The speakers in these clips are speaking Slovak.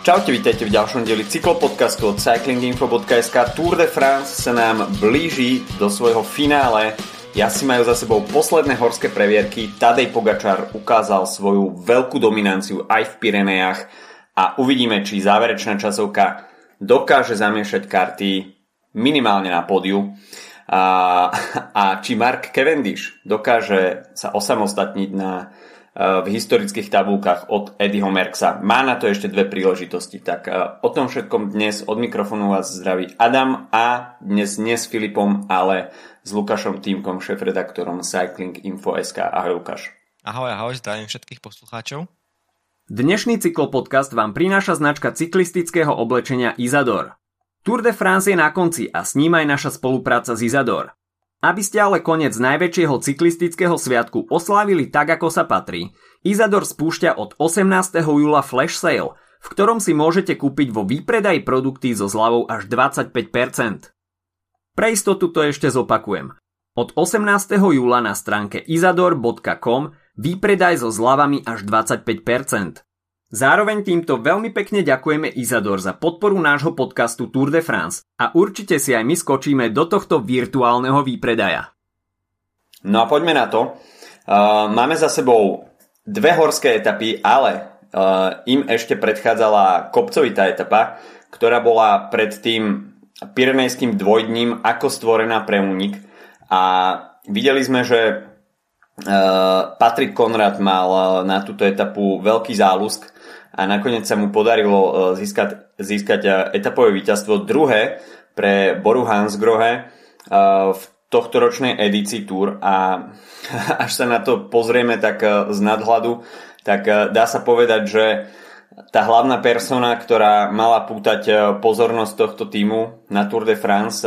Čaute, vítajte v ďalšom dieli cyklopodcastu od Cyclinginfo.sk. Tour de France sa nám blíži do svojho finále. Jazdci majú za sebou posledné horské previerky. Tadej Pogačar ukázal svoju veľkú dominanciu aj v Pyreneách a uvidíme, či záverečná časovka dokáže zamiešať karty minimálne na pódiu a či Mark Cavendish dokáže sa osamostatniť na v historických tabulkách od Eddieho Merksa. Má na to ešte dve príležitosti. Tak o tom všetkom dnes od mikrofónu vás zdraví Adam a dnes nie s Filipom, ale s Lukášom Týmkom, šéfredaktorom Cyclinginfo.sk. Ahoj Lukáš. Ahoj, ahoj, zdravím všetkých poslucháčov. Dnešný cyklopodcast vám prináša značka cyklistického oblečenia Isadore. Tour de France je na konci a s ním aj naša spolupráca s Isadore. Aby ste ale koniec najväčšieho cyklistického sviatku oslávili tak, ako sa patrí, Isadore spúšťa od 18. júla flash sale, v ktorom si môžete kúpiť vo výpredaji produkty so zľavou až 25%. Pre istotu to ešte zopakujem. Od 18. júla na stránke isadore.com výpredaj so zľavami až 25%. Zároveň týmto veľmi pekne ďakujeme Isadore za podporu nášho podcastu Tour de France a určite si aj my skočíme do tohto virtuálneho výpredaja. No a poďme na to. Máme za sebou dve horské etapy, ale im ešte predchádzala kopcovitá etapa, ktorá bola pred tým pyrenejským dvojdním ako stvorená pre únik. A videli sme, že Patrick Konrad mal na túto etapu veľký záľusk a nakoniec sa mu podarilo získať etapové víťazstvo, druhé pre Boru Hansgrohe v tohtoročnej edícii Tour, a až sa na to pozrieme tak z nadhľadu, tak dá sa povedať, že tá hlavná persona, ktorá mala pútať pozornosť tohto tímu na Tour de France,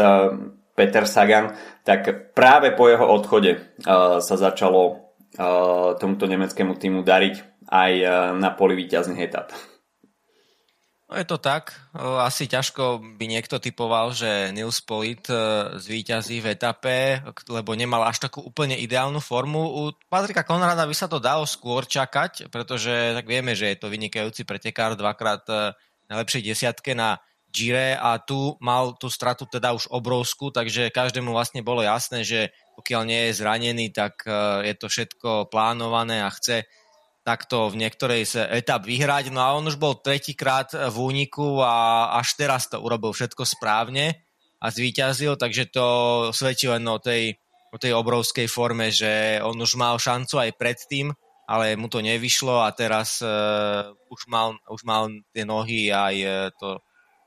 Peter Sagan, tak práve po jeho odchode sa začalo tomuto nemeckému týmu dariť aj na poli víťazných etap. No je to tak. Asi ťažko by niekto typoval, že Nils Polit zvíťazí v etape, lebo nemal až takú úplne ideálnu formu. U Patrika Konrada by sa to dalo skôr čakať, pretože tak vieme, že je to vynikajúci pretekár, dvakrát najlepšej desiatke na Gire a tu mal tú stratu teda už obrovskú, takže každému vlastne bolo jasné, že pokiaľ nie je zranený, tak je to všetko plánované a chce takto v niektorej z etap vyhrať. No a on už bol tretíkrát v úniku a až teraz to urobil všetko správne a zvíťazil, takže to svedčí len o tej obrovskej forme, že on už mal šancu aj predtým, ale mu to nevyšlo a teraz už mal tie nohy aj to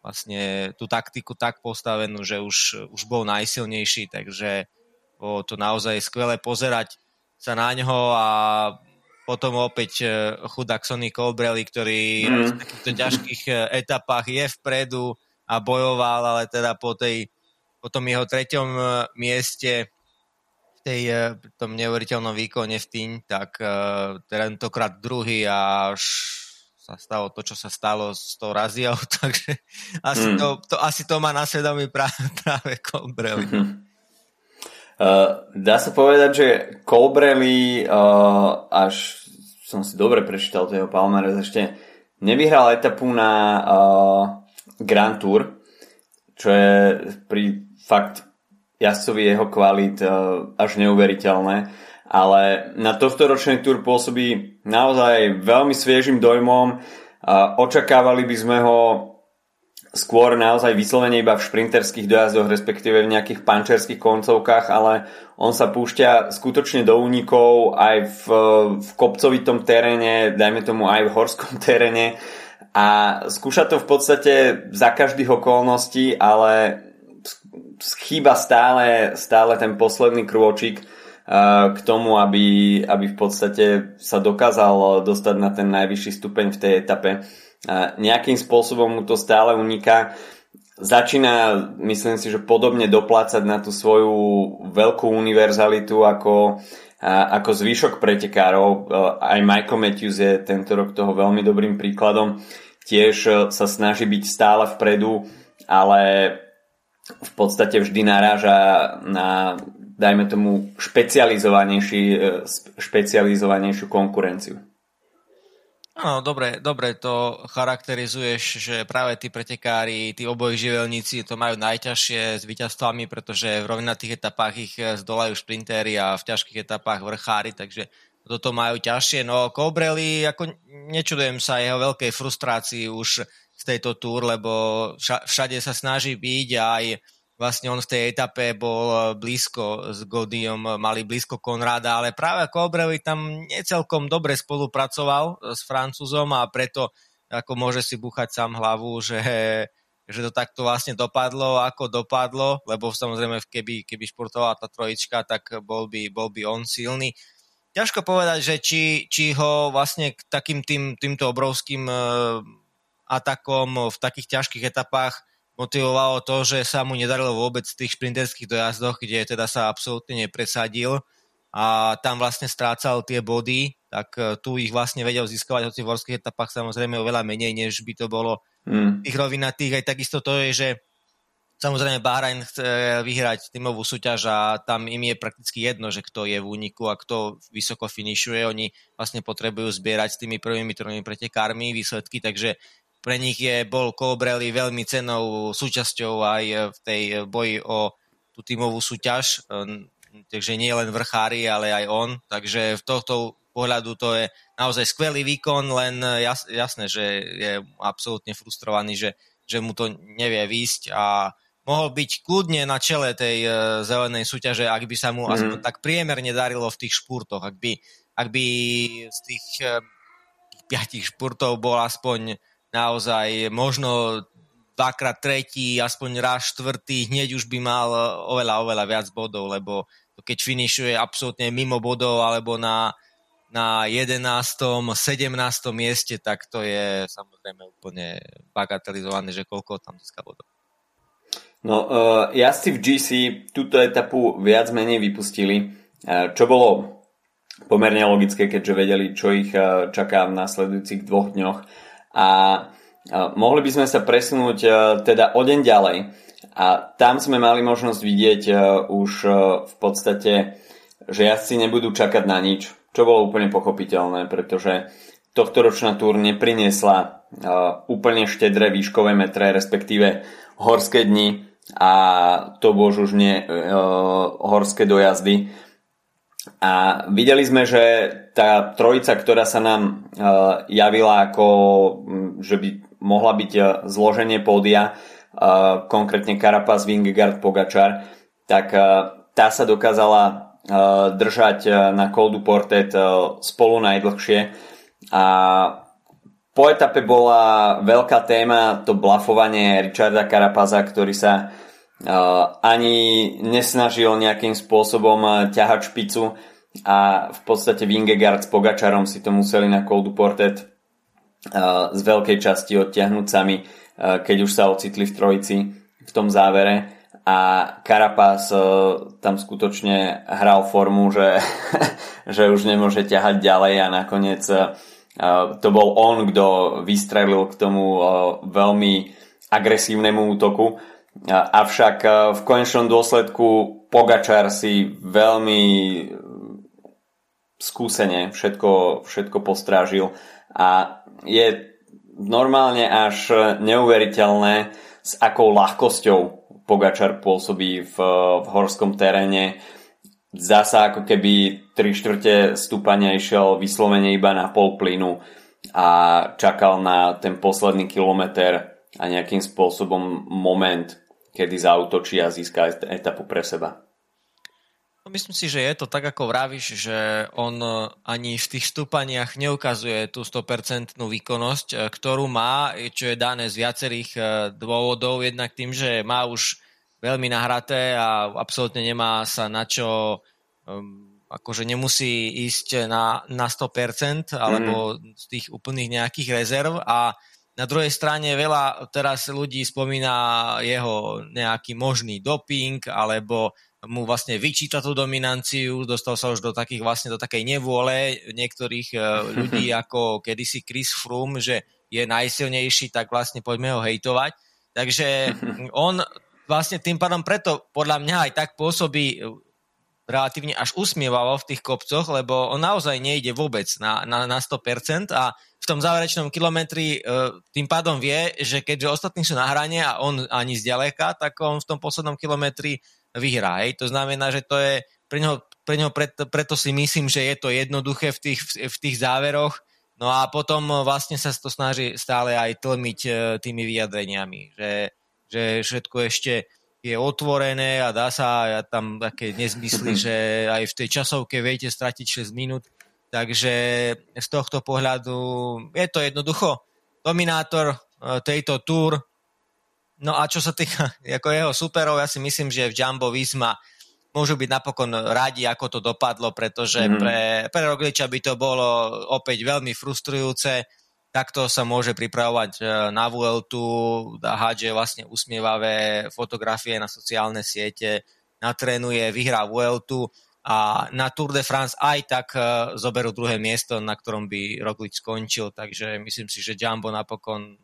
vlastne tú taktiku tak postavenú, že už bol najsilnejší, takže bolo to naozaj skvelé pozerať sa na ňoho a potom opäť chudák Sonny Colbrelli, ktorý v takýchto ťažkých etapách je vpredu a bojoval, ale teda po tom jeho treťom mieste v tom neuveriteľnom výkone v Týň, tak tentokrát druhý a až sa stalo to, čo sa stalo s tou raziou, takže asi to má na svedomí práve Colbrelli. Dá sa povedať, že Colbrelli, až som si dobre prečítal toho Palmares, ešte nevyhral etapu na Grand Tour, čo je pri fakt jazdcovi jeho kvalít až neuveriteľné. Ale na tohtoročný Tour pôsobí naozaj veľmi sviežým dojmom. Očakávali by sme ho skôr naozaj vyslovene iba v šprinterských dojazdoch, respektíve v nejakých pančerských koncovkách, ale on sa púšťa skutočne do únikov aj v kopcovitom teréne, dajme tomu aj v horskom teréne, a skúša to v podstate za každých okolností, ale chýba stále ten posledný krôčik k tomu, aby v podstate sa dokázal dostať na ten najvyšší stupeň v tej etape. Nejakým spôsobom mu to stále uniká. Začína, myslím si, že podobne doplácať na tú svoju veľkú univerzalitu ako zvyšok pretekárov. Aj Michael Matthews je tento rok toho veľmi dobrým príkladom. Tiež sa snaží byť stále vpredu, ale v podstate vždy naráža na, dajme tomu, špecializovanejšiu konkurenciu. Áno, dobre to charakterizuješ, že práve tí pretekári, tí obojživelníci to majú najťažšie s víťazstvami, pretože v rovnatých etapách ich zdolajú šprintéri a v ťažkých etapách vrchári, takže toto majú ťažšie. No Colbrelli, ako nečudujem sa jeho veľkej frustrácii už z tejto túr, lebo všade sa snaží byť a aj vlastne on v tej etape bol blízko s Godiom, mali blízko Konrada, ale práve Colbrelli tam necelkom dobre spolupracoval s Francúzom a preto ako môže si búchať sám hlavu, že to takto vlastne dopadlo, ako dopadlo, lebo samozrejme keby športovala tá trojička, tak bol by on silný. Ťažko povedať, že či ho vlastne k takým týmto obrovským atakom v takých ťažkých etapách motivovalo to, že sa mu nedarilo vôbec v tých šprinterských dojazdoch, kde teda sa absolútne nepresadil a tam vlastne strácal tie body, tak tu ich vlastne vedel získavať, hoci v horských etapách samozrejme oveľa menej, než by to bolo v tých rovinatých. Aj takisto to je, že samozrejme Bahrajn chce vyhrať tímovú súťaž a tam im je prakticky jedno, že kto je v úniku a kto vysoko finišuje. Oni vlastne potrebujú zbierať s tými prvými trojmi pretekármi výsledky, takže pre nich bol Colbrelli veľmi cennou súčasťou aj v tej boji o tú tímovú súťaž. Takže nie len vrchári, ale aj on. Takže v tohto pohľadu to je naozaj skvelý výkon, len jasné, že je absolútne frustrovaný, že mu to nevie výjsť a mohol byť kľudne na čele tej zelenej súťaže, ak by sa mu aspoň tak priemerne darilo v tých špurtoch. Ak by z tých 5 špurtov bol aspoň naozaj možno dvakrát tretí, aspoň raz štvrtý, hneď už by mal oveľa viac bodov, lebo keď finišuje absolútne mimo bodov alebo na 11., 17. mieste, tak to je samozrejme úplne bagatelizované, že koľko tam získa bodov. No, jazdci v GC túto etapu viac menej vypustili, čo bolo pomerne logické, keďže vedeli, čo ich čaká v nasledujúcich 2 dňoch. A mohli by sme sa presunúť teda o deň ďalej a tam sme mali možnosť vidieť už v podstate, že jazdci nebudú čakať na nič, čo bolo úplne pochopiteľné, pretože tohtoročná túr nepriniesla úplne štedré výškové metre, respektíve horské dni a to bož už nie horské dojazdy. A videli sme, že tá trojica, ktorá sa nám javila ako, že by mohla byť zloženie pódia, konkrétne Carapaz, Vingegaard, Pogačar, tak tá sa dokázala držať na Col du Portet spolu najdlhšie. A po etape bola veľká téma to blafovanie Richarda Carapaza, ktorý sa ani nesnažil nejakým spôsobom ťahať špicu a v podstate Vingegaard s Pogačarom si to museli na Col du Portet z veľkej časti odtiahnuť sami, keď už sa ocitli v trojici v tom závere a Carapaz tam skutočne hral formu, že, že už nemôže ťahať ďalej a nakoniec to bol on, kto vystrelil k tomu veľmi agresívnemu útoku. Avšak v konečnom dôsledku Pogačar si veľmi skúsene všetko postrážil a je normálne až neuveriteľné, s akou ľahkosťou Pogačar pôsobí v horskom teréne. Zasa ako keby 3/4 stúpania išiel vyslovene iba na pol plynu a čakal na ten posledný kilometer a nejakým spôsobom moment, kedy zaútočí a získa etapu pre seba. No, myslím si, že je to tak, ako vravíš, že on ani v tých stúpaniach neukazuje tú 100% výkonnosť, ktorú má, čo je dané z viacerých dôvodov. Jednak tým, že má už veľmi nahraté a absolútne nemá sa na čo, akože nemusí ísť na 100%, alebo z tých úplných nejakých rezerv. A na druhej strane veľa teraz ľudí spomína jeho nejaký možný doping, alebo mu vlastne vyčíta tú dominanciu, dostal sa už do takej nevôle niektorých ľudí ako kedysi Chris Froome, že je najsilnejší, tak vlastne poďme ho hejtovať. Takže on vlastne tým pádom preto podľa mňa aj tak pôsobí relatívne až usmievalo v tých kopcoch, lebo on naozaj nejde vôbec na 100% a v tom záverečnom kilometri tým pádom vie, že keďže ostatní sú na hrane a on ani zďaleka, tak on v tom poslednom kilometri vyhrá. Hej. To znamená, že to je pre neho preto si myslím, že je to jednoduché v tých záveroch. No a potom vlastne sa to snaží stále aj tlmiť tými vyjadreniami, že všetko ešte je otvorené a dá sa tam také nezmysly, že aj v tej časovke viete stratiť 6 minút. Takže z tohto pohľadu je to jednoducho dominátor tejto túr. No a čo sa týka ako jeho superov, ja si myslím, že v Jumbo Visma môžu byť napokon radi, ako to dopadlo, pretože pre Rogliča by to bolo opäť veľmi frustrujúce. Takto sa môže pripravovať na Vueltu, hádže vlastne usmievavé fotografie na sociálne siete, natrénuje, vyhrá Vueltu a na Tour de France aj tak zoberú druhé miesto, na ktorom by Roglič skončil, takže myslím si, že Jumbo napokon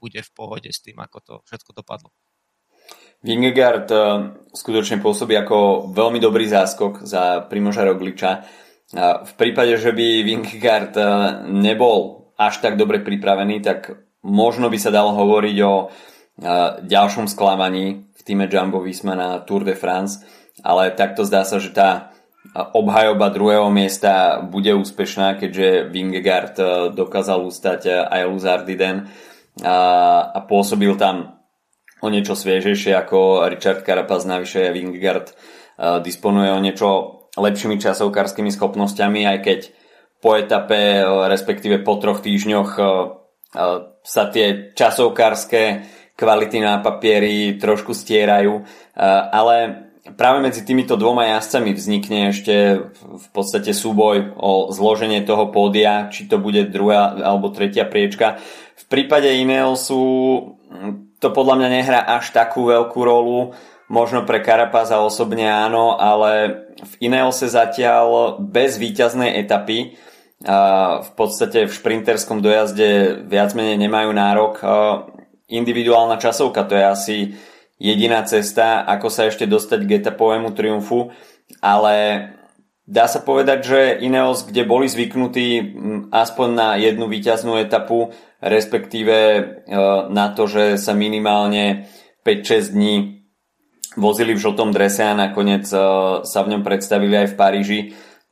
bude v pohode s tým, ako to všetko dopadlo. Vingegaard skutočne pôsobí ako veľmi dobrý záskok za Primoža Rogliča. V prípade, že by Vingegaard nebol až tak dobre pripravený, tak možno by sa dalo hovoriť o ďalšom sklamaní v týme Jumbo Visma na Tour de France, ale takto zdá sa, že tá obhajoba druhého miesta bude úspešná, keďže Vingegaard dokázal ustať aj Luz Ardiden a pôsobil tam o niečo sviežejšie ako Richard Carapaz. Navyše Vingegaard disponuje o niečo lepšími časovkárskymi schopnosťami, aj keď po etape, respektíve po 3 týždňoch sa tie časovkárske kvality na papieri trošku stierajú, ale práve medzi týmito dvoma jazdcami vznikne ešte v podstate súboj o zloženie toho pódia, či to bude 2. alebo 3. priečka. V prípade Ineosu to podľa mňa nehrá až takú veľkú rolu, možno pre Carapaza osobne áno, ale v Ineose zatiaľ bez víťaznej etapy a v podstate v šprinterskom dojazde viac menej nemajú nárok. Individuálna časovka, to je asi jediná cesta, ako sa ešte dostať k etapovému triumfu, ale dá sa povedať, že Ineos, kde boli zvyknutí aspoň na jednu víťaznú etapu, respektíve na to, že sa minimálne 5-6 dní vozili v žltom drese a nakoniec sa v ňom predstavili aj v Paríži,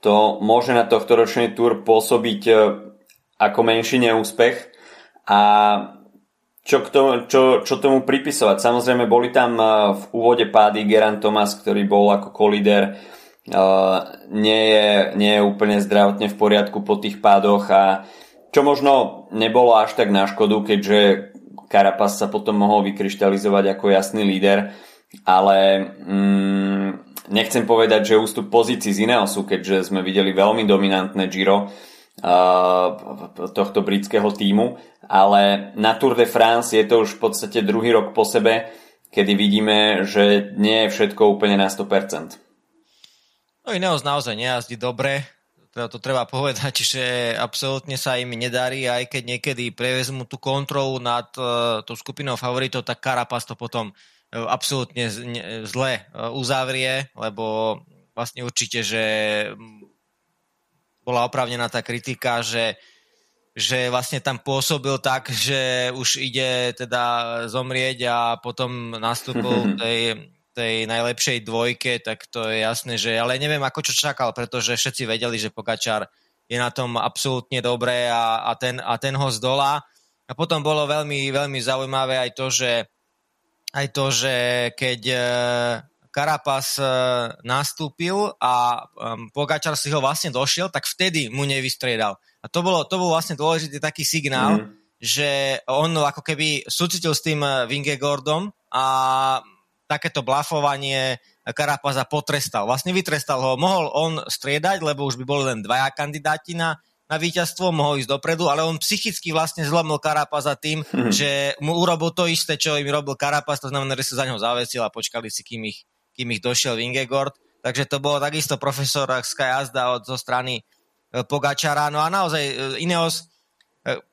to môže na tohtoročný túr pôsobiť ako menší neúspech. A čo tomu pripisovať? Samozrejme, boli tam v úvode pády. Geran Thomas, ktorý bol ako kolíder, nie je úplne zdravotne v poriadku po tých pádoch, a čo možno nebolo až tak na škodu, keďže Carapaz sa potom mohol vykryštalizovať ako jasný líder. Ale nechcem povedať, že ústup pozícií z Ineosu, keďže sme videli veľmi dominantné Giro tohto britského tímu, ale na Tour de France je to už v podstate 2. rok po sebe, kedy vidíme, že nie je všetko úplne na 100%. No, Ineos naozaj nejazdí dobre, to treba povedať, že absolútne sa im nedarí, aj keď niekedy prevezmu tú kontrolu nad tú skupinou favoritov, tak Carapaz to potom absolútne zle uzavrie, lebo vlastne určite, že bola oprávnená tá kritika, že vlastne tam pôsobil tak, že už ide teda zomrieť a potom nastúpil tej najlepšej dvojke, tak to je jasné, že ale neviem, ako čo čakal, pretože všetci vedeli, že Pogačar je na tom absolútne dobré a ten ho zdolá. A potom bolo veľmi, veľmi zaujímavé aj to, že keď Carapaz nastúpil a Pogačar si ho vlastne došiel, tak vtedy mu nevystriedal. A to bol vlastne dôležitý taký signál, že on ako keby súcitil s tým Vingegaardom a takéto blafovanie Carapaza potrestal. Vlastne vytrestal ho. Mohol on striedať, lebo už by boli len 2 kandidáti na víťazstvo, mohol ísť dopredu, ale on psychicky vlastne zlomil Carapaza tým, že mu urobil to isté, čo im robil Carapaz, to znamená, že sa za neho zavesil a počkali si, kým ich došiel Vingegaard. Takže to bolo takisto profesorská jazda zo strany Pogačara. No a naozaj Ineos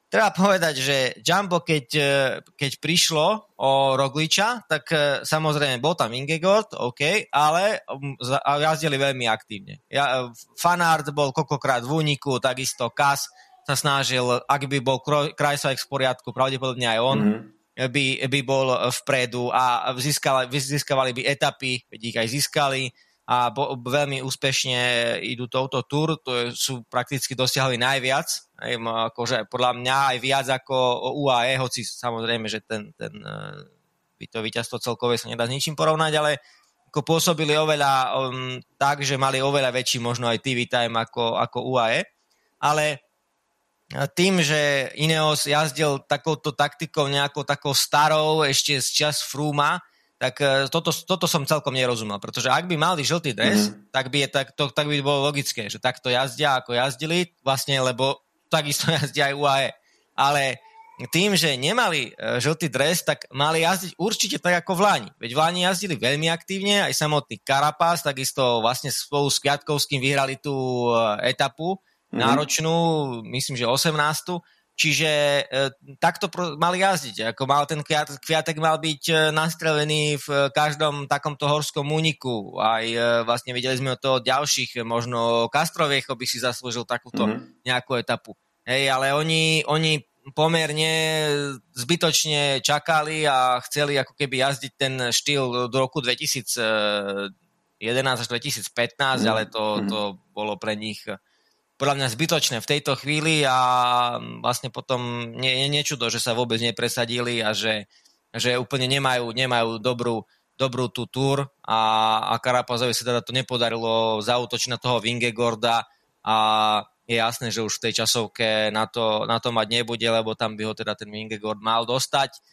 Treba povedať, že Jumbo, keď prišlo o Rogliča, tak samozrejme bol tam Vingegaard, OK, ale jazdili veľmi aktívne. Fanart bol koľkokrát v úniku, takisto Kas sa snažil, ak by bol Krajsajk v poriadku, pravdepodobne aj on, by bol vpredu a získavali by etapy, ich aj získali a veľmi úspešne idú touto túr, to sú prakticky dosiahli najviac, akože podľa mňa aj viac ako UAE, hoci samozrejme, že to víťazstvo celkové sa nedá s ničím porovnať, ale ako pôsobili oveľa tak, že mali oveľa väčší možno aj TV time ako UAE, ale tým, že Ineos jazdil takouto taktikou, nejakou takou starou ešte z čas Frooma, tak toto som celkom nerozumel, pretože ak by mali žltý dres, tak by bolo logické, že takto jazdia, ako jazdili, vlastne, lebo takisto jazdia aj UAE. Ale tým, že nemali žltý dres, tak mali jazdiť určite tak ako v Lani. Veď v Lani jazdili veľmi aktívne, aj samotný Carapaz, takisto vlastne spolu s Kviatkovským vyhrali tú etapu náročnú, myslím, že 18. Čiže takto mali jazdiť. Ako mal ten Kviatek mal byť nastrelený v každom takomto horskom úniku. Aj vlastne videli sme od toho ďalších, možno Castroviechov by si zaslúžil takúto nejakú etapu. Hej, ale oni pomerne zbytočne čakali a chceli ako keby jazdiť ten štýl do roku 2011 až 2015, ale to bolo pre nich podľa mňa zbytočné v tejto chvíli a vlastne potom je nečudo, že sa vôbec nepresadili a že úplne nemajú dobrú tú túr a Carapazovi sa teda to nepodarilo zaútočiť na toho Vingegaarda a je jasné, že už v tej časovke na to mať nebude, lebo tam by ho teda ten Vingegaard mal dostať.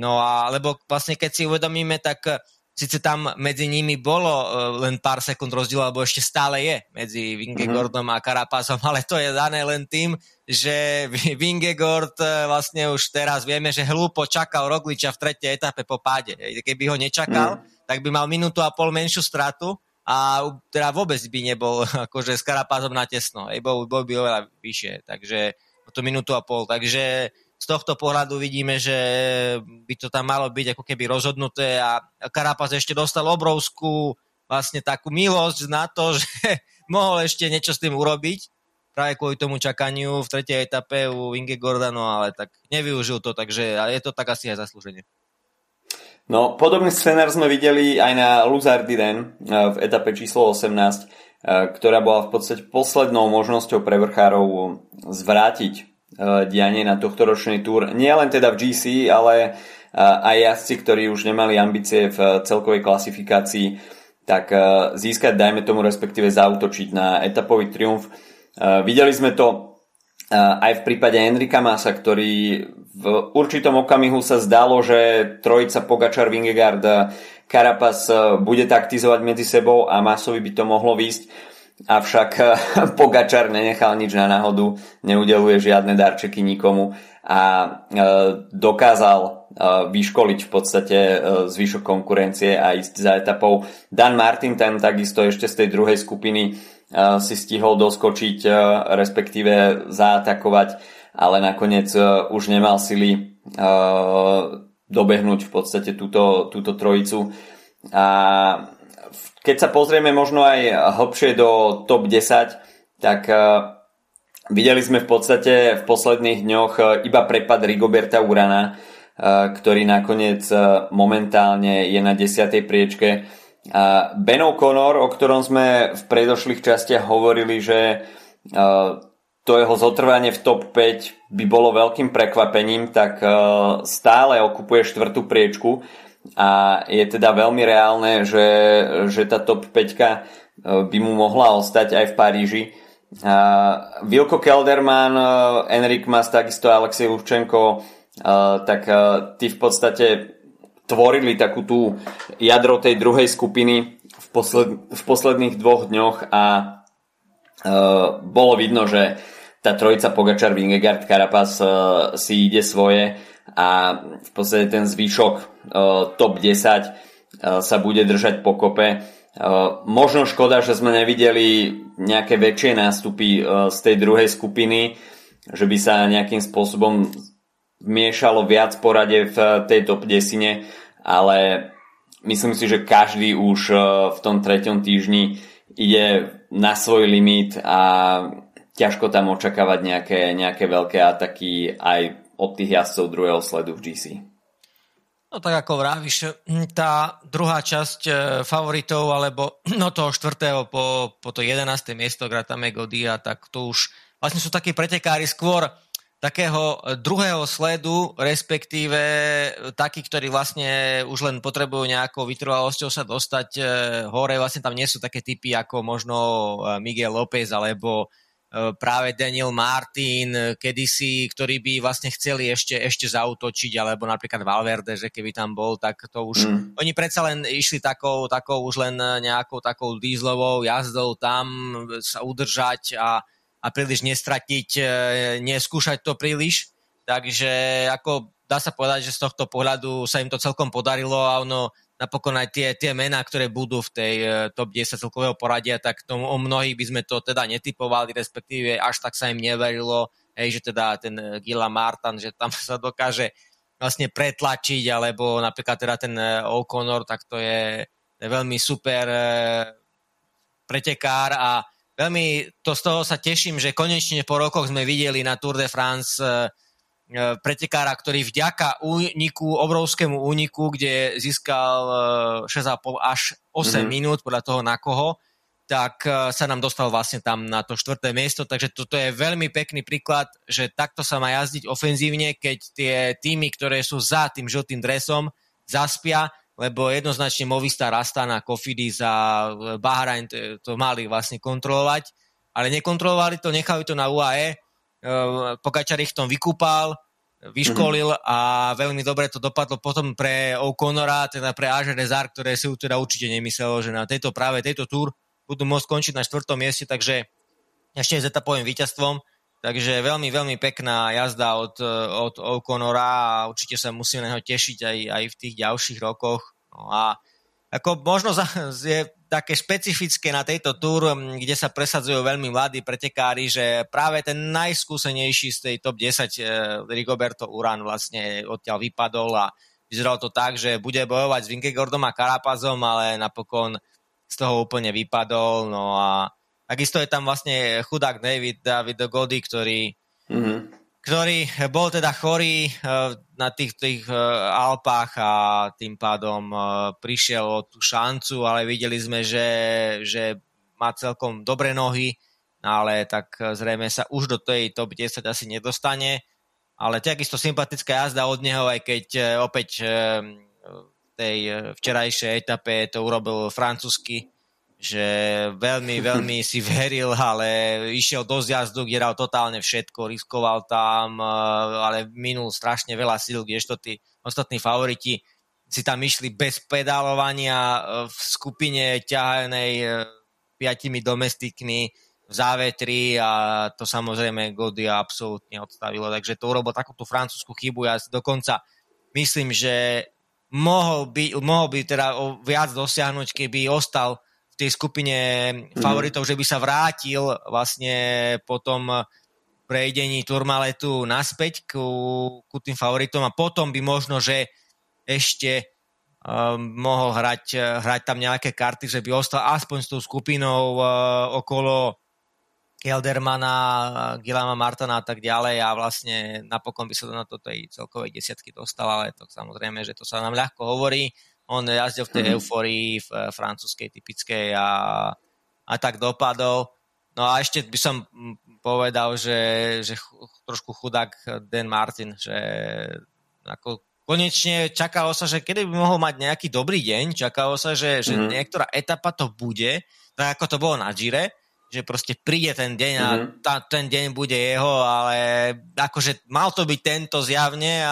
No a lebo vlastne keď si uvedomíme, tak sice tam medzi nimi bolo len pár sekúnd rozdielu, alebo ešte stále je medzi Vingegaardom a Carapazom, ale to je dané len tým, že Vingegaard vlastne už teraz vieme, že hlúpo čakal Rogliča v tretej etape po páde. Keby ho nečakal, tak by mal minútu a pol menšiu stratu a teda vôbec by nebol akože s Carapazom natesno. Bol by oveľa vyššie, takže to minútu a pol. Takže z tohto pohľadu vidíme, že by to tam malo byť ako keby rozhodnuté a Carapaz ešte dostal obrovskú vlastne takú milosť na to, že mohol ešte niečo s tým urobiť práve kvôli tomu čakaniu v tretej etape u Vingegaarda, no ale tak nevyužil to, takže je to tak asi aj zaslúženie. No, podobný scenár sme videli aj na Luz Ardiden v etape číslo 18, ktorá bola v podstate poslednou možnosťou pre vrchárov zvrátiť dianie na tohtoročný túr. Nie len teda v GC, ale aj jazdci, ktorí už nemali ambície v celkovej klasifikácii, tak získať, dajme tomu, respektíve zaútočiť na etapový triumf. Videli sme to aj v prípade Henrika Masa, ktorý v určitom okamihu sa zdalo, že trojica Pogačar, Vingegaard, Carapaz bude taktizovať medzi sebou a Masovi by to mohlo výjsť. Avšak Pogačar nenechal nič na náhodu, neudeluje žiadne darčeky nikomu a dokázal vyškoliť v podstate zvyšok konkurencie a ísť za etapou. Dan Martin, ten takisto ešte z tej druhej skupiny si stihol doskočiť, respektíve zaatakovať, ale nakoniec už nemal sily dobehnúť v podstate túto trojicu. A keď sa pozrieme možno aj hlbšie do top 10, tak videli sme v podstate v posledných dňoch iba prepad Rigoberta Urana, ktorý nakoniec momentálne je na 10. priečke. Ben O'Connor, o ktorom sme v predošlých častiach hovorili, že to jeho zotrvanie v top 5 by bolo veľkým prekvapením, tak stále okupuje 4. priečku. A je teda veľmi reálne, že tá top 5 by mu mohla ostať aj v Paríži. Wilko Kelderman, Henrik Mas, takisto Alexej Hluščenko, tak tí v podstate tvorili takú tú jadro tej druhej skupiny v posledných dvoch dňoch a bolo vidno, že tá trojica Pogačar, Vingegaard, Carapaz si ide svoje a v podstate ten zvyšok top 10 sa bude držať po kope. Možno škoda, že sme nevideli nejaké väčšie nástupy z tej druhej skupiny, že by sa nejakým spôsobom miešalo viac poradie v tej top 10, ale myslím si, že každý už v tom treťom týždni ide na svoj limit a ťažko tam očakávať nejaké veľké ataky aj od tých jazdcov druhého sledu v GC. No tak ako vravíš, tá druhá časť favoritov, alebo no toho štvrtého po to 11. miesto Gratame Godia, tak to už vlastne sú takí pretekári skôr takého druhého sledu, respektíve takí, ktorí vlastne už len potrebujú nejakou vytrvalosťou sa dostať hore. Vlastne tam nie sú také typy ako možno Miguel López alebo práve Daniel Martin kedysi, ktorí by vlastne chceli ešte zaútočiť, alebo napríklad Valverde, že keby tam bol, tak to už oni predsa len išli takou už len nejakou takou dieselovou jazdou tam sa udržať a príliš nestratiť, neskúšať to príliš. Takže ako dá sa povedať, že z tohto pohľadu sa im to celkom podarilo a ono napokon aj tie mená, ktoré budú v tej top 10 celkového poradia, tak tomu o mnohých by sme to teda netipovali, respektíve až tak sa im neverilo, že teda ten Guillaume Martin, že tam sa dokáže vlastne pretlačiť, alebo napríklad teda ten O'Connor, tak to je veľmi super pretekár a veľmi to z toho sa teším, že konečne po rokoch sme videli na Tour de France pretekára, ktorý vďaka obrovskému úniku, kde získal 6,5 až 8 minút, podľa toho na koho, tak sa nám dostal vlastne tam na to štvrté miesto. Takže toto je veľmi pekný príklad, že takto sa má jazdiť ofenzívne, keď tie týmy, ktoré sú za tým žltým dresom, zaspia, lebo jednoznačne Movistar, Astana, Cofidis a Bahrain to mali vlastne kontrolovať, ale nekontrolovali to, nechali to na UAE, Pogačar ich v tom vykúpal, vyškolil a veľmi dobre to dopadlo potom pre O'Connora, teda pre Aže Rezar, ktoré si teda určite nemyslelo, že na tejto túr budú môcť skončiť na 4. mieste, takže ešte s etapovým víťazstvom, takže veľmi, veľmi pekná jazda od O'Connora a určite sa musíme na neho tešiť aj v tých ďalších rokoch. No a ako možno je také špecifické na tejto túr, kde sa presadzujú veľmi mladí pretekári, že práve ten najskúsenejší z tej top 10, Rigoberto Urán, vlastne odtiaľ vypadol a vyzeralo to tak, že bude bojovať s Vingegaardom a Carapazom, ale napokon z toho úplne vypadol. No a takisto je tam vlastne chudák David Gody, ktorý bol teda chorý na tých Alpách a tým pádom prišiel o tú šancu, ale videli sme, že má celkom dobré nohy, ale tak zrejme sa už do tej top 10 asi nedostane, ale takisto sympatická jazda od neho, aj keď opäť v tej včerajšej etape to urobil francúzsky, že veľmi, veľmi si veril, ale išiel do zjazdu, kde dal totálne všetko, riskoval tam, ale minul strašne veľa síl, kdežto tí ostatní favoriti si tam išli bez pedálovania v skupine ťahanej 5 domestikmi v závetri a to samozrejme Godia absolútne odstavilo, takže to urobil takúto francúzsku chybu, ja dokonca myslím, že mohol by teda viac dosiahnuť, keby ostal tej skupine favoritov, že by sa vrátil vlastne potom prejdení Turmaletu naspäť ku tým favoritom a potom by možno, že ešte mohol hrať tam nejaké karty, že by ostal aspoň s tou skupinou okolo Keldermana, Guillauma Martina a tak ďalej a vlastne napokon by sa na to tej celkovej 10 dostal, ale to samozrejme, že to sa nám ľahko hovorí. On jazdil v tej eufórii v francúzskej typickej a tak dopadol. No a ešte by som povedal, že trošku chudák Dan Martin, že ako konečne čakalo sa, že kedy by mohol mať nejaký dobrý deň, čakalo sa, že niektorá etapa to bude, tak ako to bolo na Gire, že proste príde ten deň a ten deň bude jeho, ale akože mal to byť tento zjavne,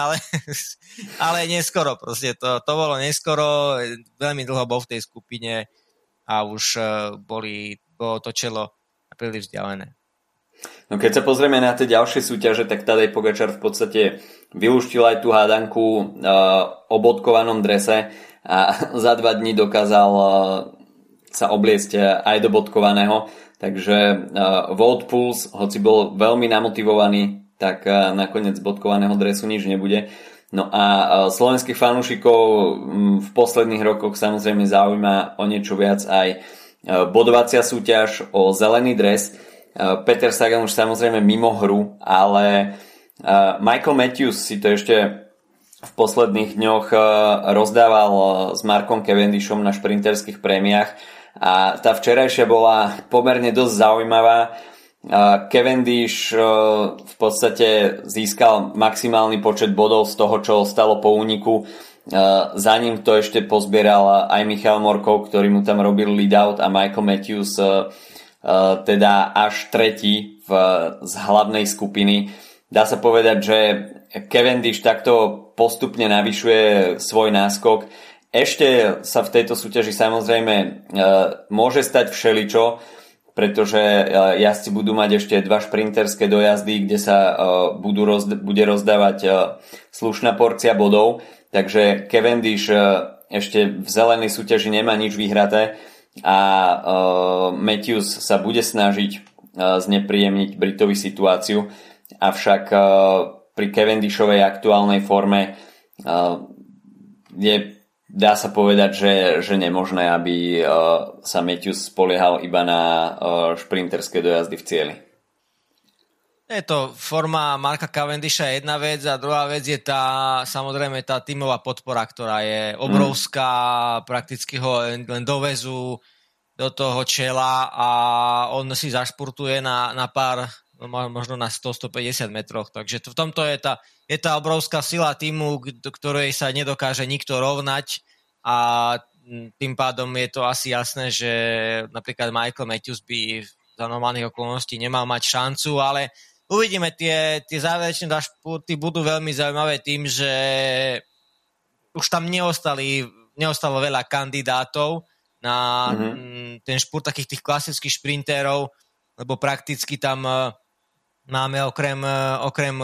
ale neskoro proste, to bolo neskoro, veľmi dlho bol v tej skupine a už bolo to čelo príliš vzdialené. No keď sa pozrieme na tie ďalšie súťaže, tak Tadej Pogačar v podstate vylúštil aj tú hádanku o bodkovanom drese a za 2 dní dokázal sa obliecť aj do bodkovaného. Takže World Pools, hoci bol veľmi namotivovaný, tak nakoniec bodkovaného dresu nič nebude. No a slovenských fanúšikov v posledných rokoch samozrejme zaujíma o niečo viac aj bodovacia súťaž o zelený dres. Peter Sagan už samozrejme mimo hru, ale Michael Matthews si to ešte v posledných dňoch rozdával s Markom Cavendishom na šprinterských prémiách a tá včerajšia bola pomerne dosť zaujímavá. Cavendish v podstate získal maximálny počet bodov z toho, čo stalo po úniku. Za ním to ešte pozbieral aj Michal Morkov, ktorý mu tam robil lead-out, a Michael Matthews teda až tretí z hlavnej skupiny. Dá sa povedať, že Cavendish takto postupne navyšuje svoj náskok. Ešte sa v tejto súťaži samozrejme môže stať všeličo, pretože jazdci budú mať ešte dva šprinterské dojazdy, kde sa bude rozdávať slušná porcia bodov, takže Cavendish ešte v zelenej súťaži nemá nič vyhraté a Matthews sa bude snažiť znepríjemniť Britovi situáciu, avšak pri Cavendishovej aktuálnej forme je, dá sa povedať, že nemožné, aby sa Matthews spoliehal iba na šprinterské dojazdy v cieli. Je to forma Marka Cavendisha jedna vec, a druhá vec je tá, samozrejme, tá tímová podpora, ktorá je obrovská, prakticky ho len dovezú do toho čela a on si zašpurtuje na pár, možno na 100-150 metroch. Takže v tomto je tá obrovská sila tímu, ktorej sa nedokáže nikto rovnať, a tým pádom je to asi jasné, že napríklad Michael Matthews by za normálnych okolností nemal mať šancu, ale uvidíme, tie záverečné špurty budú veľmi zaujímavé tým, že už tam neostalo veľa kandidátov na ten špurt takých tých klasických šprinterov, lebo prakticky tam máme okrem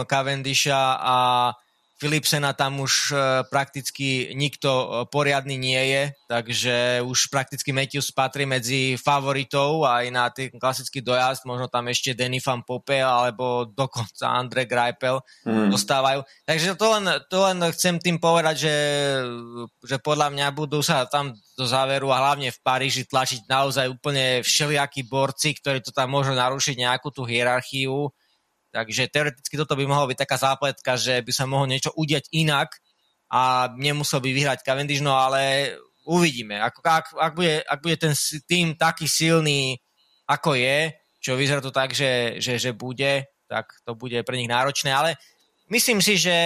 Cavendisha a Philipsena tam už prakticky nikto poriadny nie je, takže už prakticky Matthews patrí medzi favoritov aj na ten klasický dojazd, možno tam ešte Danny van Poppel alebo dokonca Andre Greipel dostávajú. Takže to len chcem tým povedať, že podľa mňa budú sa tam do záveru a hlavne v Paríži tlačiť naozaj úplne všelijakí borci, ktorí to tam môžu narušiť nejakú tú hierarchiu. Takže teoreticky toto by mohla byť taká zápletka, že by sa mohlo niečo udiať inak a nemusel by vyhrať Cavendish, no ale uvidíme. Ak bude ten tým taký silný, ako je, čo vyzerá to tak, že bude, tak to bude pre nich náročné. Ale myslím si, že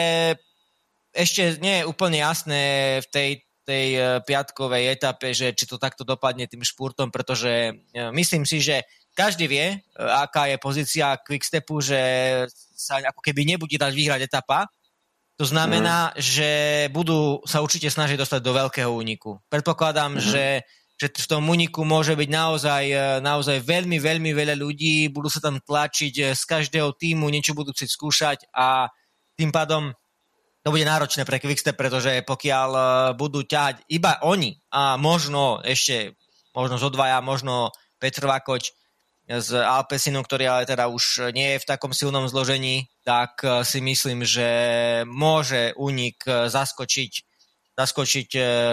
ešte nie je úplne jasné v tej piatkovej etape, že či to takto dopadne tým špurtom, pretože myslím si, že každý vie, aká je pozícia Quickstepu, že sa ako keby nebude dať vyhrať etapa. To znamená, že budú sa určite snažiť dostať do veľkého úniku. Predpokladám, že v tom úniku môže byť naozaj veľmi, veľmi veľa ľudí, budú sa tam tlačiť z každého týmu, niečo budú chcieť skúšať, a tým pádom to bude náročné pre Quickstep, pretože pokiaľ budú ťahať iba oni a možno ešte zodvaja, možno Petr Vakoč z Alpecinu, ktorý ale teda už nie je v takom silnom zložení, tak si myslím, že môže únik zaskočiť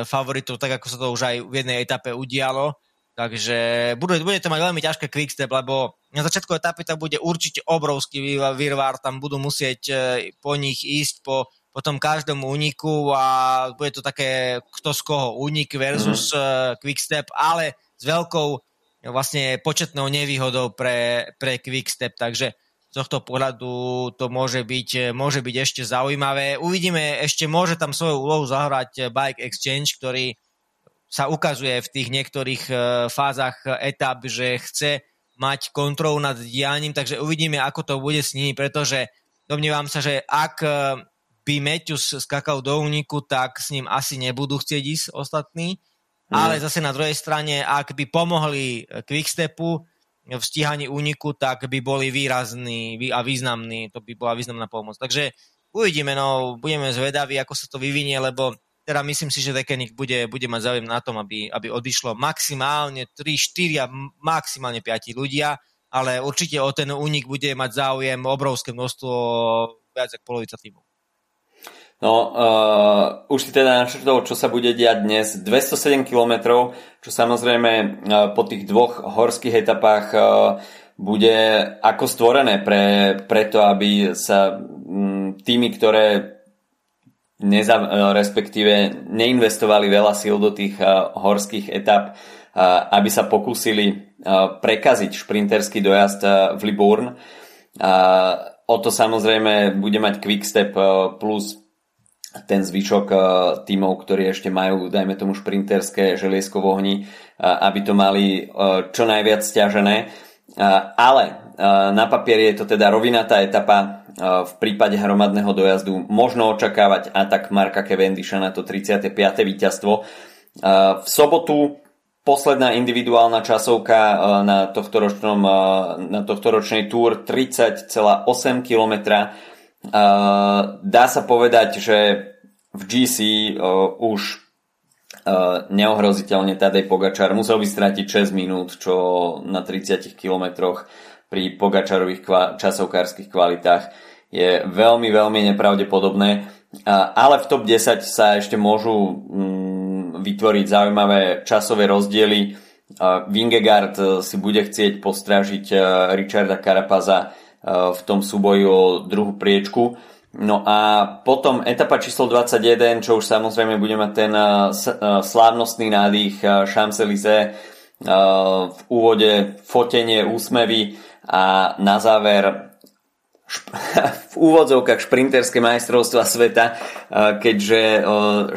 favoritov, tak ako sa to už aj v jednej etape udialo. Takže bude to mať veľmi ťažké Quickstep, lebo na začiatku etapy tam bude určite obrovský virvár, tam budú musieť po nich ísť po tom každom úniku a bude to také kto z koho, únik versus Quickstep, ale s veľkou vlastne početnou nevýhodou pre Quickstep, takže z tohto pohľadu to môže byť ešte zaujímavé. Uvidíme, ešte môže tam svoju úlohu zahrať Bike Exchange, ktorý sa ukazuje v tých niektorých fázach etap, že chce mať kontrolu nad dianím, takže uvidíme, ako to bude s nimi, pretože domnievam sa, že ak by Matthews skakal do úniku, tak s ním asi nebudú chcieť ísť ostatní. Ale zase na druhej strane, ak by pomohli Quickstepu v stíhaní úniku, tak by boli výrazní a významní. To by bola významná pomoc. Takže uvidíme, budeme zvedaví, ako sa to vyvinie, lebo teda myslím si, že Dekenik bude mať záujem na tom, aby odišlo maximálne 3, 4 a maximálne 5 ľudia, ale určite o ten únik bude mať záujem obrovské množstvo, viac ako polovica tímov. No, už si teda načrtol, čo sa bude diať dnes. 207 km, čo samozrejme po tých dvoch horských etapách bude ako stvorené preto, aby sa týmy, ktoré respektíve neinvestovali veľa síl do tých horských etap, aby sa pokúsili prekaziť šprinterský dojazd v Libourne. O to samozrejme bude mať Quick Step plus ten zvyšok tímov, ktorí ešte majú, dajme tomu, šprinterské želiesko v ohni, aby to mali čo najviac stiažené. Ale na papieri je to teda rovinatá etapa. V prípade hromadného dojazdu možno očakávať atak Marka Cavendisha na to 35. víťazstvo. V sobotu posledná individuálna časovka na tohtoročnej Tour 30,8 kilometra. Dá sa povedať, že v GC už neohroziteľne Tadej Pogačar musel vystratiť 6 minút, čo na 30 kilometroch pri Pogačarových časovkárskych kvalitách je veľmi, veľmi nepravdepodobné. Ale v top 10 sa ešte môžu vytvoriť zaujímavé časové rozdiely. Vingegaard si bude chcieť postrážiť Richarda Carapaza v tom súboji o druhú priečku. No a potom etapa číslo 21, čo už samozrejme bude mať ten slávnostný nádych Champs-Élysées, v úvode fotenie, úsmevy a na záver v úvodzovkách šprinterské majstrovstvá sveta, keďže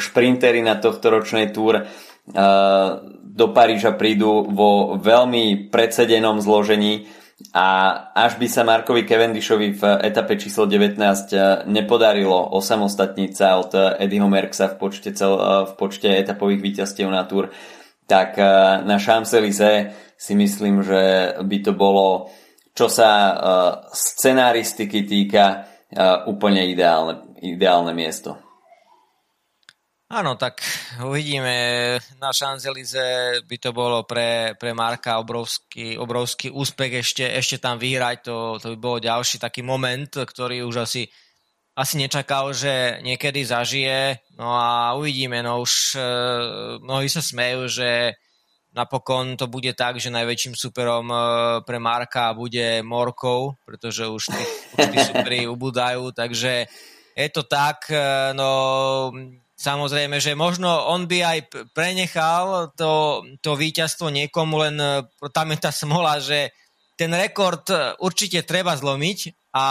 šprintery na tohtoročnej Tour do Paríža prídu vo veľmi precedenom zložení. A až by sa Markovi Cavendishovi v etape číslo 19 nepodarilo osamostatniť sa od Eddieho Merksa v počte etapových víťazstiev na Tour, tak na Champs-Élysées si myslím, že by to bolo, čo sa scenaristiky týka, úplne ideálne miesto. Áno, tak uvidíme. Na Champs-Élysées by to bolo pre Marka obrovský úspech ešte tam vyhrať. To by bolo ďalší taký moment, ktorý už asi nečakal, že niekedy zažije. No a uvidíme. No už mnohí sa smejú, že napokon to bude tak, že najväčším superom pre Marka bude Morkov, pretože už tí superi ubúdajú. Takže je to tak. No... Samozrejme, že možno on by aj prenechal to víťazstvo niekomu, len tam je tá smola, že ten rekord určite treba zlomiť a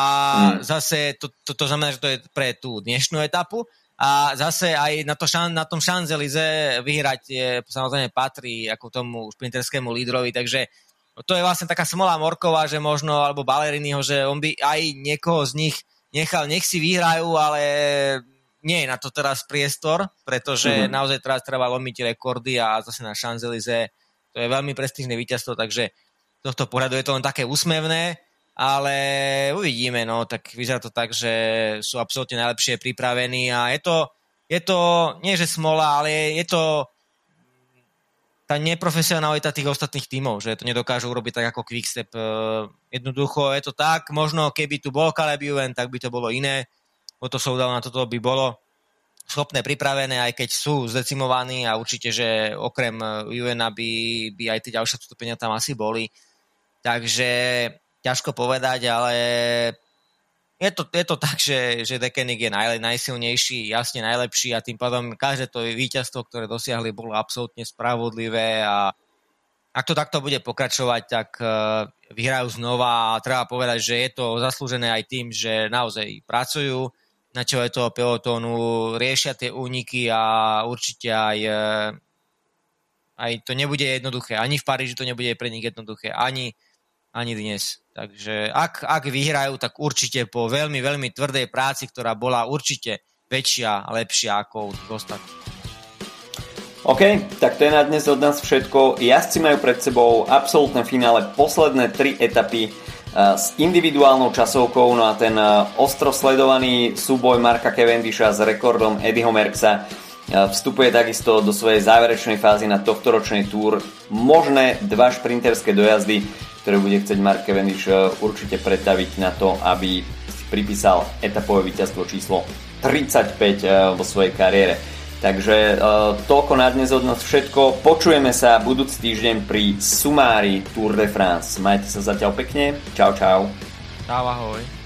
zase to znamená, že to je pre tú dnešnú etapu a zase aj na tom Champs-Élysées vyhrať samozrejme patrí ako tomu šprinterskému lídrovi, takže to je vlastne taká smola Morkova, že možno, alebo Balleriniho, že on by aj niekoho z nich nechal, nech si vyhrajú, ale... nie je na to teraz priestor, pretože naozaj teraz treba lomiť rekordy a zase na Champs-Élysées to je veľmi prestížne víťazstvo, takže z tohto pohľadu je to len také úsmevné, ale uvidíme, no, tak vyzerá to tak, že sú absolútne najlepšie pripravení a je to nie že smola, ale je to tá neprofesionalita tých ostatných tímov, že to nedokážu urobiť tak ako Quick Step. Jednoducho je to tak, možno keby tu bol Caleb Ewan, tak by to bolo iné, bo to sa udalo, na toto by bolo schopné, pripravené, aj keď sú zdecimovaní a určite, že okrem Ewena by aj tie ďalšie odstúpenia tam asi boli. Takže ťažko povedať, ale je to tak, že Dekenik je najsilnejší, jasne najlepší a tým pádom každé to víťazstvo, ktoré dosiahli, bolo absolútne spravodlivé a ak to takto bude pokračovať, tak vyhrajú znova a treba povedať, že je to zaslúžené aj tým, že naozaj pracujú na čele toho pelotónu, riešia tie úniky a určite aj to nebude jednoduché. Ani v Paríži to nebude pre nich jednoduché, ani dnes. Takže ak vyhrajú, tak určite po veľmi, veľmi tvrdej práci, ktorá bola určite väčšia a lepšia ako tých ostatných. OK, tak to je na dnes od nás všetko. Jazdci majú pred sebou absolútne finále posledné 3 etapy s individuálnou časovkou, no a ten ostro sledovaný súboj Marka Cavendisha s rekordom Eddieho Merksa Vstupuje takisto do svojej záverečnej fázy na tohtoročnej túr. Možné dva šprinterské dojazdy, ktoré bude chcieť Mark Cavendish určite pretaviť na to, aby si pripísal etapové víťazstvo číslo 35 vo svojej kariére. Takže toľko na dnes od nás všetko. Počujeme sa budúci týždeň pri sumári Tour de France. Majte sa zatiaľ pekne. Čau, čau. Čau, ahoj.